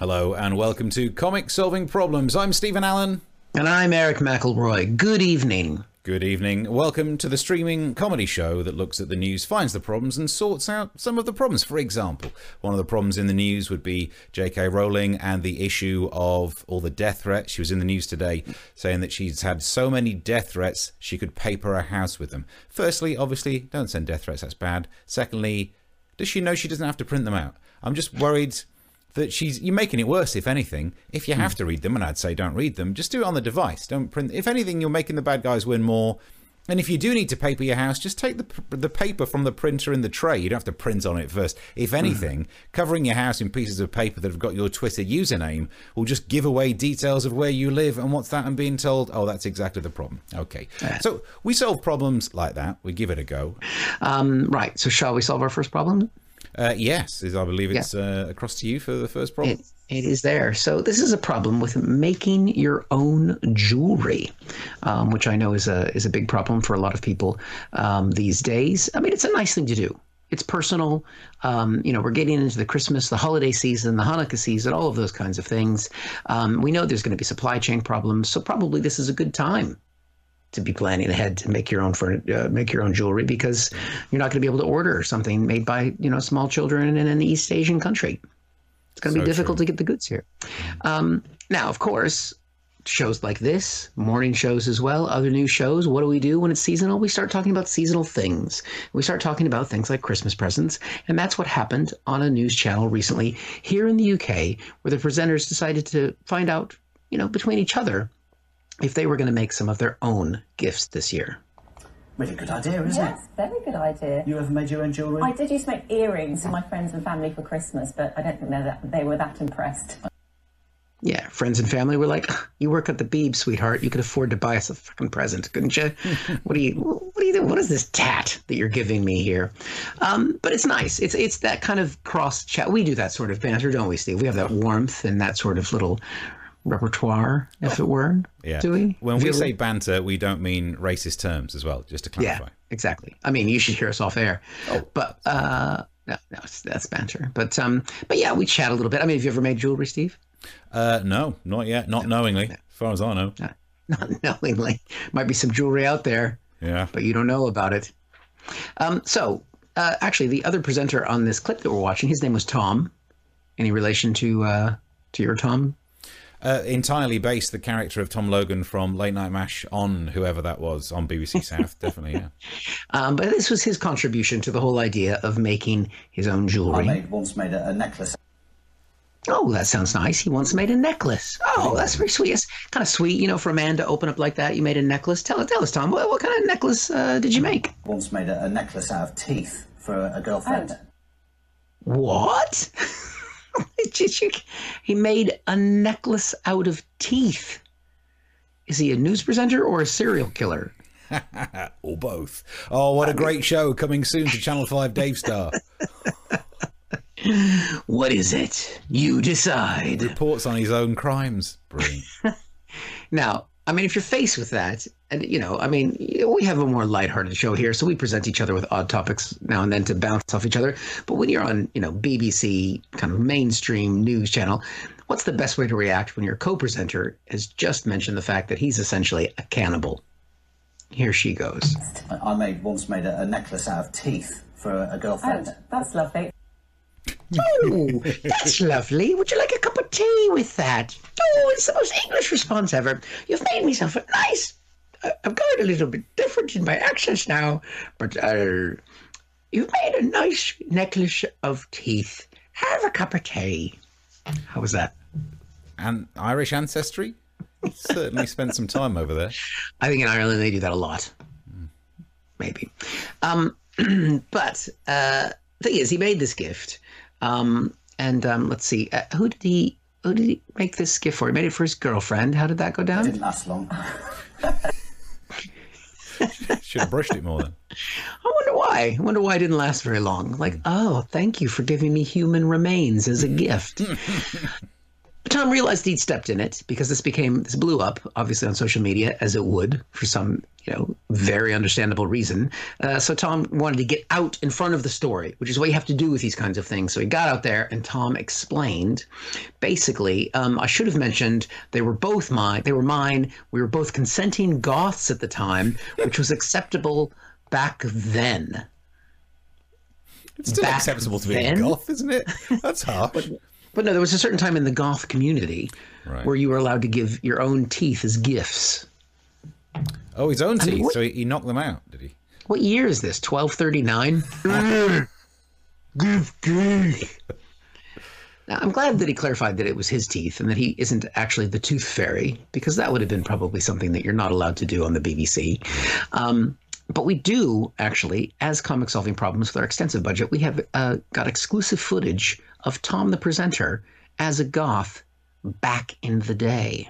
Hello and welcome to Comic Solving Problems. I'm Stephen Allen. And I'm Eric McElroy. Good evening. Good evening. Welcome to the streaming comedy show that looks at the news, finds the problems and sorts out some of the problems. For example, one of the problems in the news would be JK Rowling and the issue of all the death threats. She was in the news today saying that she's had so many death threats she could paper her house with them. Firstly, obviously, don't send death threats. That's bad. Secondly, does she know she doesn't have to print them out? I'm just worried that you're making it worse, if anything. If you have to read them, and I'd say don't read them, just do it on the device. Don't print. If anything, you're making the bad guys win more. And if you do need to paper your house, just take the paper from the printer in the tray. You don't have to print on it first. If anything, covering your house in pieces of paper that have got your Twitter username will just give away details of where you live. And what's that? I'm being told, oh, that's exactly the problem. Okay. So we solve problems like that. We give it a go. Right. So shall we solve our first problem? Yes, I believe it's across to you for the first problem. It is there. So this is a problem with making your own jewelry, which I know is a big problem for a lot of people these days. I mean, it's a nice thing to do. It's personal. You know, we're getting into the Christmas, the holiday season, the Hanukkah season, all of those kinds of things. We know there's going to be supply chain problems, so probably this is a good time to be planning ahead to make your own jewelry, because you're not going to be able to order something made by small children in an East Asian country. It's going to be difficult to get the goods here. Now, of course, shows like this, morning shows as well, other news shows. What do we do when it's seasonal? We start talking about seasonal things. We start talking about things like Christmas presents, and that's what happened on a news channel recently here in the UK, where the presenters decided to find out, between each other, if they were going to make some of their own gifts this year. Really good idea, isn't it? Yes, very good idea. You ever made your own jewellery? I did used to make earrings for my friends and family for Christmas, but I don't think they were that impressed. Yeah, friends and family were like, you work at the Beeb, sweetheart. You could afford to buy us a fucking present, couldn't you? What is this tat that you're giving me here? But it's nice. It's that kind of cross-chat. We do that sort of banter, don't we, Steve? We have that warmth and that sort of little repertoire, if it were. Yeah. Do we? When we say banter, we don't mean racist terms as well, just to clarify. Yeah, exactly. I mean, you should hear us off air. Oh, but no, that's banter. But yeah, we chat a little bit. I mean, have you ever made jewelry, Steve? No, not yet. Not knowingly, as far as I know. Not knowingly. Might be some jewelry out there. Yeah. But you don't know about it. Actually, the other presenter on this clip that we're watching, his name was Tom. Any relation to your Tom? Entirely based the character of Tom Logan from Late Night MASH on whoever that was on BBC South, definitely, yeah. But this was his contribution to the whole idea of making his own jewellery. Once made a necklace. Oh, that sounds nice. He once made a necklace. Oh, that's very sweet. It's kind of sweet, for a man to open up like that. You made a necklace. Tell us, Tom, what kind of necklace did you make? Once made a necklace out of teeth for a girlfriend. What? He made a necklace out of teeth. Is he a news presenter or a serial killer? Or both. Oh, what a great show coming soon to Channel 5 Dave Star. What is it? You decide. Reports on his own crimes. Brilliant. Now, I mean, if you're faced with that, and, I mean, we have a more lighthearted show here, so we present each other with odd topics now and then to bounce off each other. But when you're on, BBC, kind of mainstream news channel, what's the best way to react when your co-presenter has just mentioned the fact that he's essentially a cannibal? Here she goes. I once made a necklace out of teeth for a girlfriend. Oh, that's lovely. Oh, that's lovely. Would you like a cup of tea with that? Oh, it's the most English response ever. You've made me something nice. I'm going a little bit different in my accents now, but you've made a nice necklace of teeth. Have a cup of tea. How was that? And Irish ancestry? Certainly spent some time over there. I think in Ireland they do that a lot. Maybe. But thing is, he made this gift. Let's see, who did he make this gift for? He made it for his girlfriend. How did that go down? It didn't last long. Should have brushed it more then. I wonder why. I wonder why it didn't last very long. Like, oh, thank you for giving me human remains as a gift. But Tom realized he'd stepped in it because this blew up, obviously, on social media, as it would for some, very understandable reason. So Tom wanted to get out in front of the story, which is what you have to do with these kinds of things. So he got out there and Tom explained. Basically, I should have mentioned they were mine. We were both consenting goths at the time, which was acceptable back then. It's still back acceptable to be a goth, isn't it? That's harsh. But no, there was a certain time in the goth community where you were allowed to give your own teeth as gifts. Oh, his own teeth? So he knocked them out, did he? What year is this? 1239? Now, I'm glad that he clarified that it was his teeth and that he isn't actually the tooth fairy, because that would have been probably something that you're not allowed to do on the BBC. But we do, actually, as Comic Solving Problems with our extensive budget, we have got exclusive footage of Tom the presenter as a goth back in the day.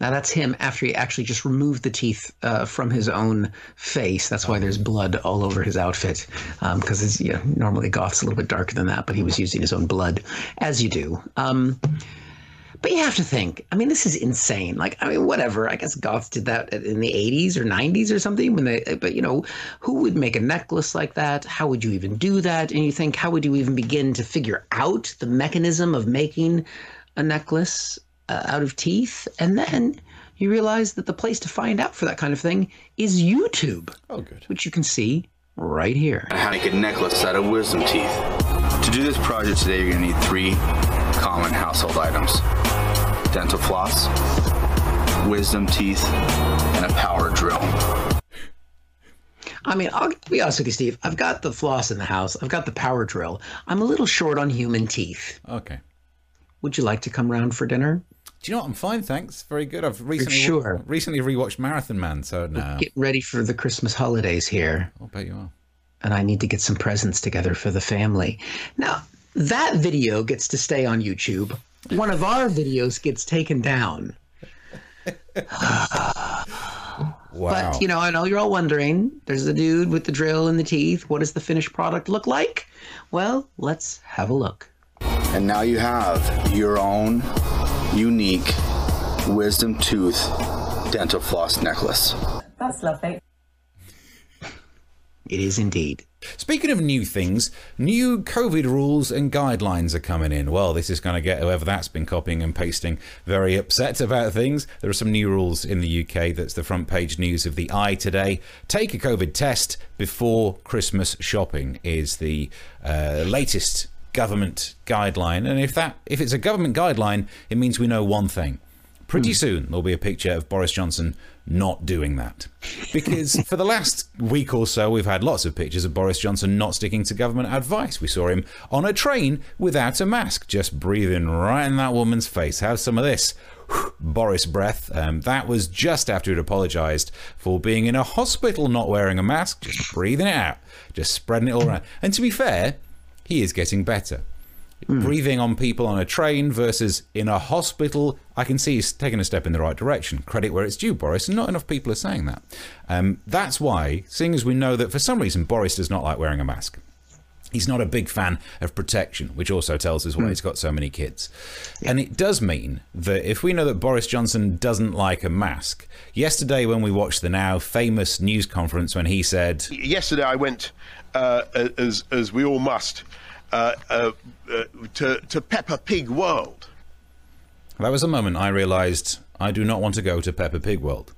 Now, that's him after he actually just removed the teeth from his own face. That's why there's blood all over his outfit, because it's normally goth's a little bit darker than that, but he was using his own blood, as you do. But you have to think, this is insane. I guess goths did that in the 80s or 90s or something. Who would make a necklace like that? How would you even do that? And you think, how would you even begin to figure out the mechanism of making a necklace out of teeth? And then you realize that the place to find out for that kind of thing is YouTube. Oh, good. Which you can see right here. How to make a necklace out of wisdom teeth. To do this project today, you're going to need 3 common household items: dental floss, wisdom teeth, and a power drill. I'll be honest with you, Steve. I've got the floss in the house. I've got the power drill. I'm a little short on human teeth. Okay. Would you like to come round for dinner? Do you know what? I'm fine, thanks. Very good. I've recently rewatched Marathon Man, so no. Get ready for the Christmas holidays here. I'll bet you are. And I need to get some presents together for the family. Now, that video gets to stay on YouTube. One of our videos gets taken down. Wow. But, I know you're all wondering, there's the dude with the drill and the teeth. What does the finished product look like? Well, let's have a look. And now you have your own unique wisdom tooth dental floss necklace. That's lovely. It is indeed. Speaking of new things, new COVID rules and guidelines are coming in. Well, this is going to get whoever that's been copying and pasting very upset about things. There are some new rules in the UK. That's the front page news of the Eye today. Take a COVID test before Christmas shopping is the latest government guideline. And if it's a government guideline, it means we know one thing. Pretty soon there'll be a picture of Boris Johnson not doing that, because for the last week or so we've had lots of pictures of Boris Johnson not sticking to government advice. We saw him on a train without a mask, just breathing right in that woman's face. Have some of this Boris breath. That was just after he'd apologized for being in a hospital not wearing a mask, just breathing it out, just spreading it all around. And to be fair, he is getting better. Breathing on people on a train versus in a hospital, I can see he's taking a step in the right direction. Credit where it's due, Boris, and not enough people are saying that. That's why, seeing as we know that for some reason Boris does not like wearing a mask, he's not a big fan of protection, which also tells us why he's got so many kids. Yeah. And it does mean that if we know that Boris Johnson doesn't like a mask, yesterday when we watched the now famous news conference when he said... Yesterday I went, as we all must... to Peppa Pig World. That was a moment I realised I do not want to go to Peppa Pig World,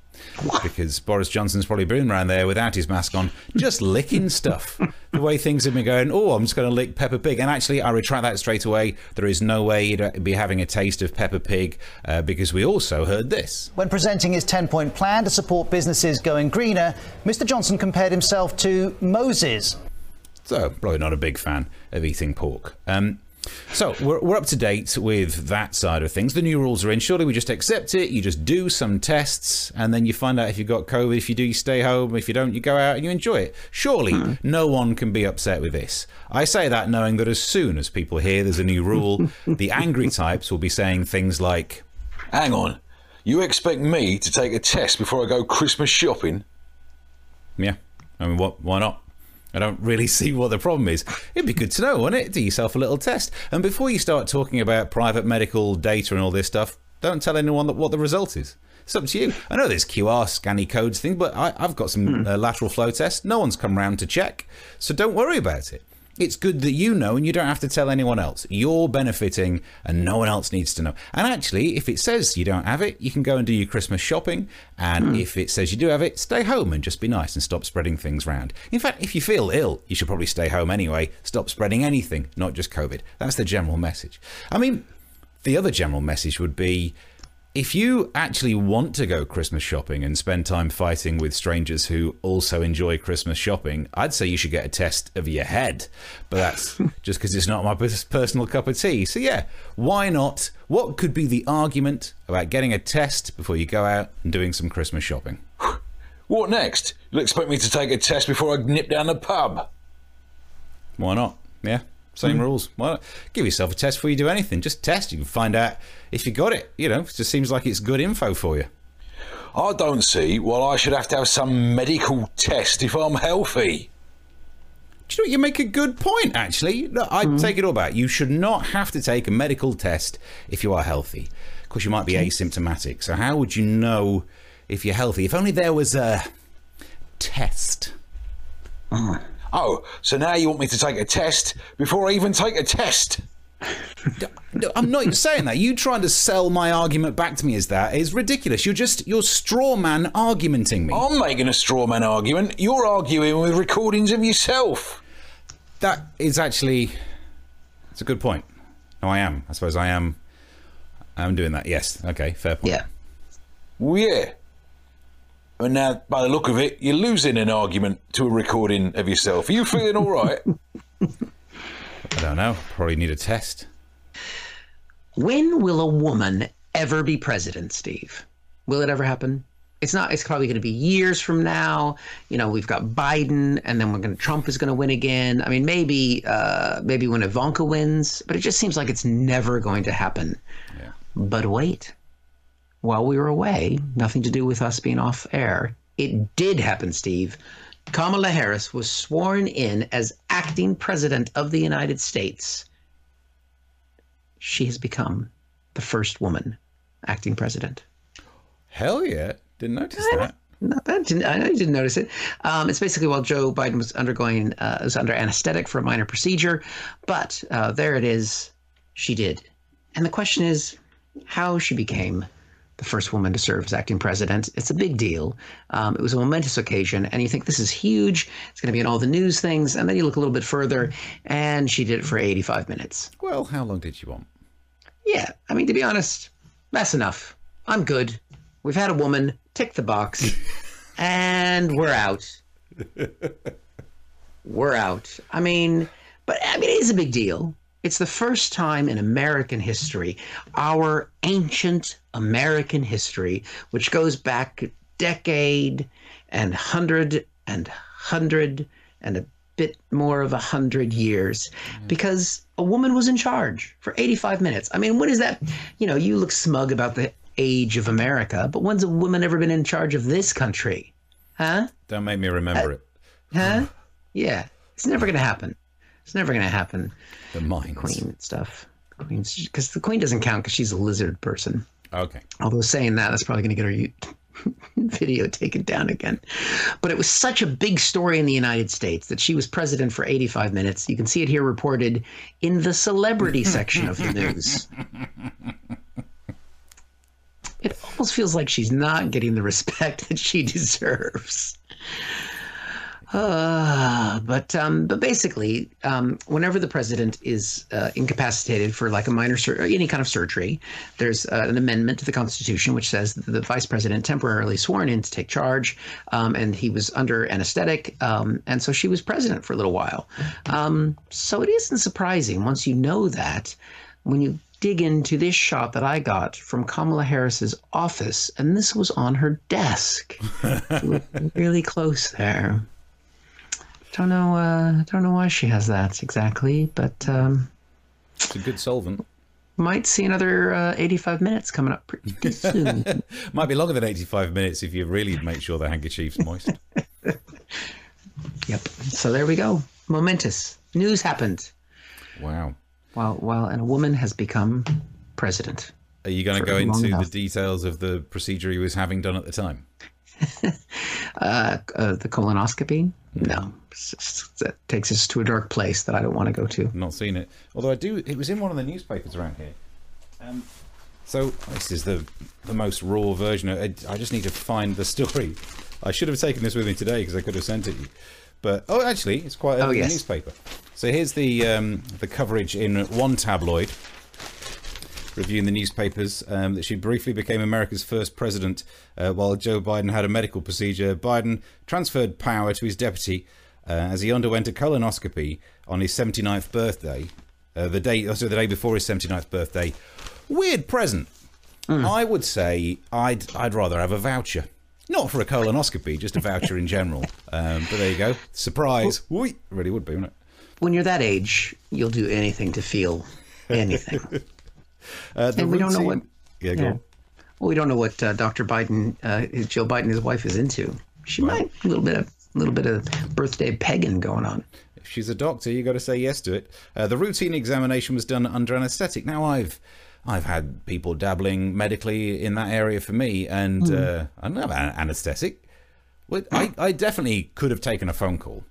because Boris Johnson's probably been around there without his mask on, just licking stuff. The way things have been going, oh, I'm just going to lick Peppa Pig. And actually, I retract that straight away. There is no way he'd be having a taste of Peppa Pig, because we also heard this. When presenting his 10-point plan to support businesses going greener, Mr Johnson compared himself to Moses. So, probably not a big fan of eating pork. So we're up to date with that side of things. The new rules are in. Surely we just accept it. You just do some tests and then you find out if you've got COVID. If you do, you stay home. If you don't, you go out and you enjoy it. Surely no one can be upset with this. I say that knowing that as soon as people hear there's a new rule, the angry types will be saying things like, hang on, you expect me to take a test before I go Christmas shopping? Yeah. I mean, why not? I don't really see what the problem is. It'd be good to know, wouldn't it? Do yourself a little test. And before you start talking about private medical data and all this stuff, don't tell anyone that what the result is. It's up to you. I know there's QR scanny codes thing, but I've got some lateral flow tests. No one's come round to check. So don't worry about it. It's good that you know and you don't have to tell anyone else. You're benefiting and no one else needs to know. And actually, if it says you don't have it, you can go and do your Christmas shopping. And if it says you do have it, stay home and just be nice and stop spreading things around. In fact, if you feel ill, you should probably stay home anyway. Stop spreading anything, not just COVID. That's the general message. I mean, the other general message would be, if you actually want to go Christmas shopping and spend time fighting with strangers who also enjoy Christmas shopping, I'd say you should get a test of your head. But that's just because it's not my personal cup of tea. So yeah, why not? What could be the argument about getting a test before you go out and doing some Christmas shopping? What next? You'll expect me to take a test before I nip down the pub? Why not? Yeah. Same rules. Why not? Give yourself a test before you do anything. Just test. You can find out if you got it. You know, it just seems like it's good info for you. I don't see why I should have to have some medical test if I'm healthy. Do you know what? You make a good point, actually. No, I take it all back. You should not have to take a medical test if you are healthy. Of course, you might be asymptomatic. So how would you know if you're healthy? If only there was a test. Oh, so now you want me to take a test before I even take a test? No, I'm not even saying that. You trying to sell my argument back to me as that is ridiculous. You're straw man argumenting me. I'm making a straw man argument. You're arguing with recordings of yourself. That is actually, it's a good point. No, I am. I suppose I am. I'm doing that. Yes. Okay. Fair point. Yeah. Well, yeah. And now, by the look of it, you're losing an argument to a recording of yourself. Are you feeling all right? I don't know. Probably need a test. When will a woman ever be president, Steve? Will it ever happen? It's not. It's probably going to be years from now. You know, we've got Biden, and then Trump is going to win again. I mean, maybe when Ivanka wins, but it just seems like it's never going to happen. Yeah. But wait. While we were away, nothing to do with us being off air, it did happen, Steve. Kamala Harris was sworn in as acting president of the United States. She has become the first woman acting president. Hell yeah. Didn't notice that. I know you didn't notice it. It's basically while Joe Biden was under anesthetic for a minor procedure. But there it is. She did. And the question is how she became the first woman to serve as acting president. It's a big deal. It was a momentous occasion, and you think this is huge. It's going to be in all the news things, and then you look a little bit further, and she did it for 85 minutes. Well, how long did she want? Yeah, I mean, to be honest, that's enough. I'm good. We've had a woman tick the box, and we're out. We're out. I mean, it is a big deal. It's the first time in American history, our ancient American history, which goes back a decade and hundred and a bit more of 100 years, because a woman was in charge for 85 minutes. I mean, what is that? You know, you look smug about the age of America, but when's a woman ever been in charge of this country? Huh? Don't make me remember it. Huh? Yeah. It's never going to happen. It's never going to happen. The mind. Queen and stuff. Queen's, because the Queen doesn't count because she's a lizard person. Okay. Although saying that, that's probably going to get her video taken down again. But it was such a big story in the United States that she was president for 85 minutes. You can see it here reported in the celebrity section of the news. It almost feels like she's not getting the respect that she deserves. But basically, whenever the president is incapacitated for like a minor surgery, any kind of surgery, there's an amendment to the Constitution which says that the vice president temporarily sworn in to take charge, and he was under anesthetic, and so she was president for a little while. So it isn't surprising once you know that, when you dig into this shot that I got from Kamala Harris's office, and this was on her desk. She was really close there. Don't know why she has that exactly, but it's a good solvent. Might see another 85 minutes coming up pretty soon. Might be longer than 85 minutes if you really make sure the handkerchief's moist. So there we go. Momentous news happened. Wow. Well, and a woman has become president. Are you going to go into the details of the procedure he was having done at the time? The colonoscopy? No. That takes us to a dark place that I don't want to go to. I've not seen it. Although I do, it was in one of the newspapers around here. So this is the most raw version of it. I just need to find the story. I should have taken this with me today because I could have sent it to you. But, oh, actually, it's quite a newspaper. So here's the coverage in one tabloid reviewing the newspapers that she briefly became America's first president while Joe Biden had a medical procedure. Biden transferred power to his deputy as he underwent a colonoscopy on his 79th birthday, the day before his 79th birthday. Weird present. I would say I'd rather have a voucher. Not for a colonoscopy, just a voucher in general. But there you go. Surprise. Well, really would be, wouldn't it? When you're that age, you'll do anything to feel anything. And we don't know what... Yeah, go on. Well, we don't know what Dr. Biden, Joe Biden, his wife, is into. She might have a little bit of birthday pegging going on. If she's a doctor, you got to say yes to it. The routine examination was done under anaesthetic. Now, I've had people dabbling medically in that area for me, and I don't know about anaesthetic. Well, I definitely could have taken a phone call,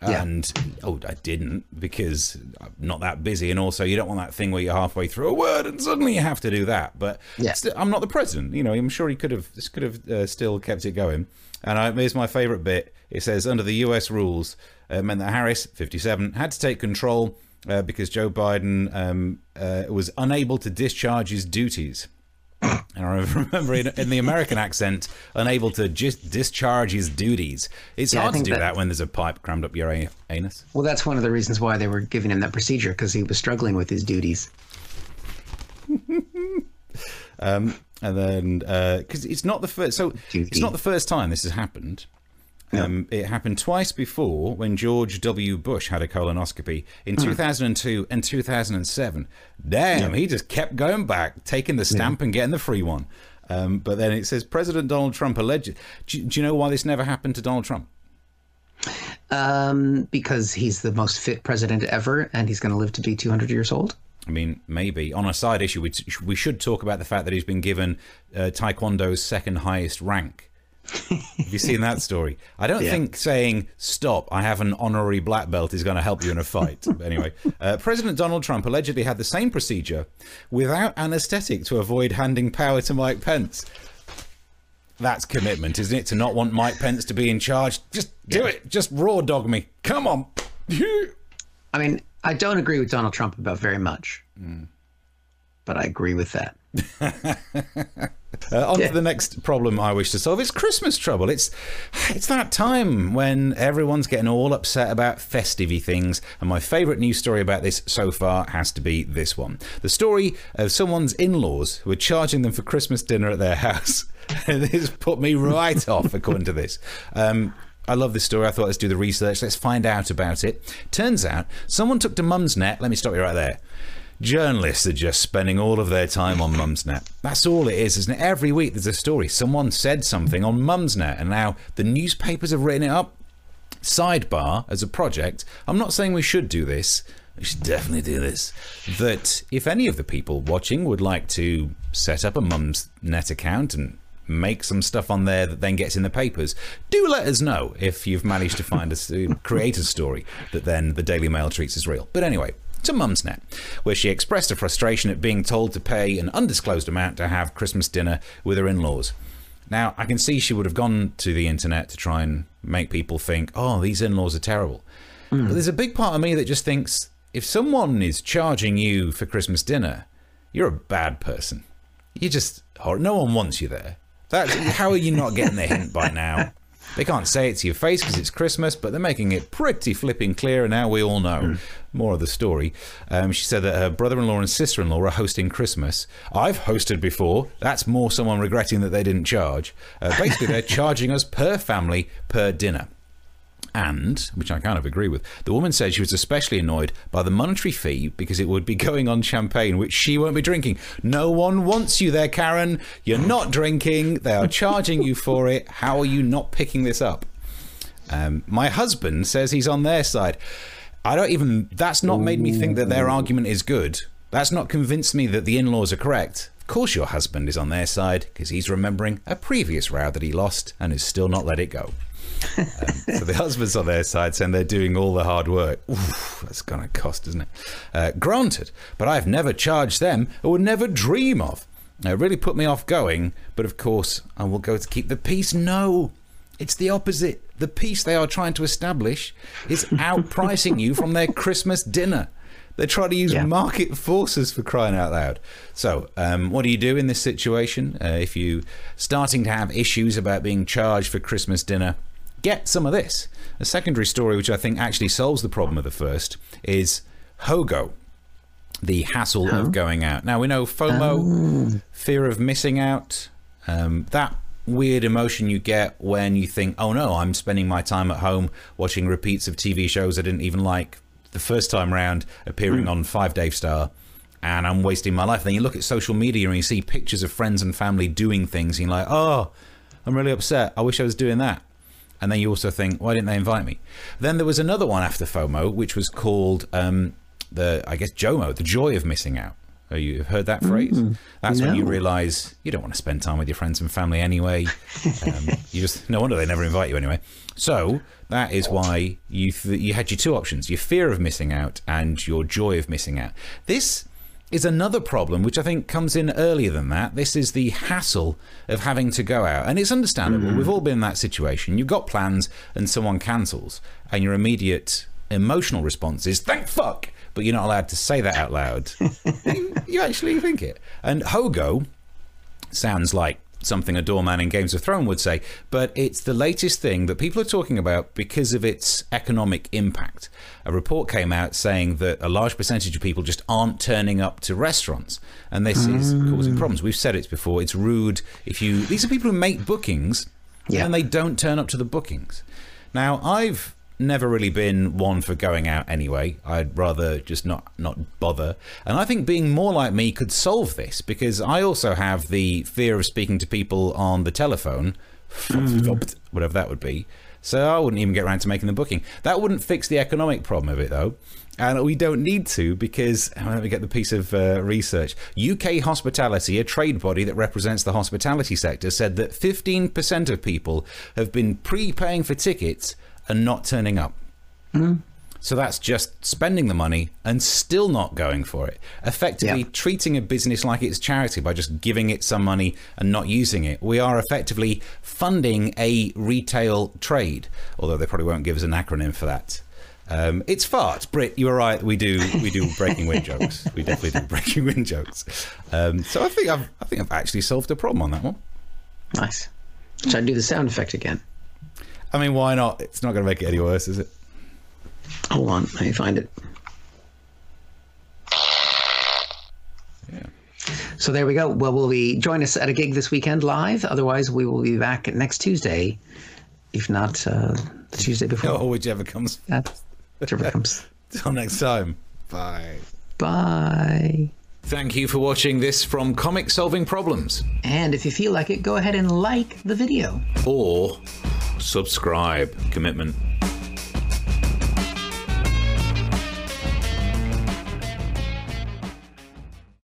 and I didn't because I'm not that busy, and also you don't want that thing where you're halfway through a word and suddenly you have to do that. But I'm not the president, you know. I'm sure he could have still kept it going. And here's my favourite bit. It says under the US rules, meant that Harris, 57, had to take control. Because Joe Biden was unable to discharge his duties. And I remember in the American accent, unable to just discharge his duties. It's hard to do that when there's a pipe crammed up your anus. Well, that's one of the reasons why they were giving him that procedure, because he was struggling with his duties. And then, because it's not the first, it's not the first time this has happened. It happened twice before when George W. Bush had a colonoscopy in 2002 and 2007. Damn, he just kept going back, taking the stamp and getting the free one. But then it says President Donald Trump alleged. Do you know why this never happened to Donald Trump? Because he's the most fit president ever and he's going to live to be 200 years old. I mean, maybe. On a side issue, we should talk about the fact that he's been given Taekwondo's second highest rank. Have you seen that story? I don't think saying stop, I have an honorary black belt is going to help you in a fight. Anyway, President Donald Trump allegedly had the same procedure without anesthetic to avoid handing power to Mike Pence. That's commitment, isn't it? To not want Mike Pence to be in charge. Just do it. Just raw dog me. Come on. I mean, I don't agree with Donald Trump about very much, but I agree with that. On to the next problem I wish to solve. It's Christmas trouble. It's that time when everyone's getting all upset about festive-y things, and my favourite news story about this so far has to be this one. The story of someone's in-laws who are charging them for Christmas dinner at their house. This put me right off, according to this. I love this story. I thought, let's do the research. Let's find out about it. Turns out someone took to Mumsnet. Let me stop you right there. Journalists are just spending all of their time on Mumsnet. That's all it is, isn't it? Every week there's a story. Someone said something on Mumsnet, and now the newspapers have written it up. Sidebar, as a project, I'm not saying we should do this. We should definitely do this. That if any of the people watching would like to set up a Mumsnet account and make some stuff on there that then gets in the papers, do let us know if you've managed to create a story that then the Daily Mail treats as real. But anyway, to Mumsnet, where she expressed her frustration at being told to pay an undisclosed amount to have Christmas dinner with her in-laws. Now, I can see she would have gone to the internet to try and make people think, oh, these in-laws are terrible. But there's a big part of me that just thinks, if someone is charging you for Christmas dinner, you're a bad person. No one wants you there. How are you not getting the hint by now? They can't say it to your face because it's Christmas, but they're making it pretty flipping clear, and now we all know more of the story. She said that her brother-in-law and sister-in-law are hosting Christmas. I've hosted before. That's more someone regretting that they didn't charge. Basically, they're charging us per family, per dinner. And, which I kind of agree with, the woman said she was especially annoyed by the monetary fee because it would be going on champagne, which she won't be drinking. No one wants you there, Karen. You're not drinking. They are charging you for it. How are you not picking this up? My husband says he's on their side. I don't even, that's not made me think that their argument is good. That's not convinced me that the in-laws are correct. Of course your husband is on their side because he's remembering a previous row that he lost and has still not let it go. So the husband's on their side saying they're doing all the hard work. Oof, that's going to cost, isn't it? Granted, but I've never charged them or would never dream of. It really put me off going, but of course I will go to keep the peace. No, it's the opposite. The peace they are trying to establish is outpricing you from their Christmas dinner. They're trying to use market forces, for crying out loud. So what do you do in this situation? If you're starting to have issues about being charged for Christmas dinner, get some of this. A secondary story, which I think actually solves the problem of the first, is HOGO, the hassle of going out. Now, we know FOMO, fear of missing out, that weird emotion you get when you think, oh no, I'm spending my time at home watching repeats of TV shows I didn't even like the first time round, appearing on 5 Dave Star, and I'm wasting my life. Then you look at social media and you see pictures of friends and family doing things, and you're like, oh, I'm really upset. I wish I was doing that. And then you also think, why didn't they invite me? Then there was another one after FOMO, which was called JOMO, the joy of missing out. Oh, you've heard that phrase? That's when you realize you don't want to spend time with your friends and family anyway. You just, no wonder they never invite you anyway. So that is why you had your two options, your fear of missing out and your joy of missing out. This is another problem, which I think comes in earlier than that. This is the hassle of having to go out. And it's understandable. We've all been in that situation. You've got plans and someone cancels, and your immediate emotional response is, thank fuck. But you're not allowed to say that out loud. You actually think it. And HOGO sounds like something a doorman in Games of Thrones would say, but it's the latest thing that people are talking about because of its economic impact. A report came out saying that a large percentage of people just aren't turning up to restaurants, and this is causing problems. We've said it before. It's rude. These are people who make bookings and they don't turn up to the bookings. Now, I've never really been one for going out anyway. I'd rather just not bother, and I think being more like me could solve this, because I also have the fear of speaking to people on the telephone, whatever that would be, so I wouldn't even get around to making the booking. That wouldn't fix the economic problem of it though, and we don't need to, because let me get the piece of research. UK Hospitality, a trade body that represents the hospitality sector, said that 15% of people have been pre-paying for tickets and not turning up. So that's just spending the money and still not going for it. Effectively treating a business like it's charity by just giving it some money and not using it. We are effectively funding a retail trade, although they probably won't give us an acronym for that. It's farts. Brit, you were right. We do breaking wind jokes. We definitely do breaking wind jokes. So I think I've actually solved a problem on that one. Nice. Should I do the sound effect again? I mean, why not? It's not going to make it any worse, is it? Hold on, let me find it. Yeah. So there we go. Well, will we join us at a gig this weekend live? Otherwise, we will be back next Tuesday, if not the Tuesday before. Or whichever comes. Whichever comes. Till next time. Bye. Bye. Thank you for watching this from Comic Solving Problems. And if you feel like it, go ahead and like the video. Or subscribe. Commitment.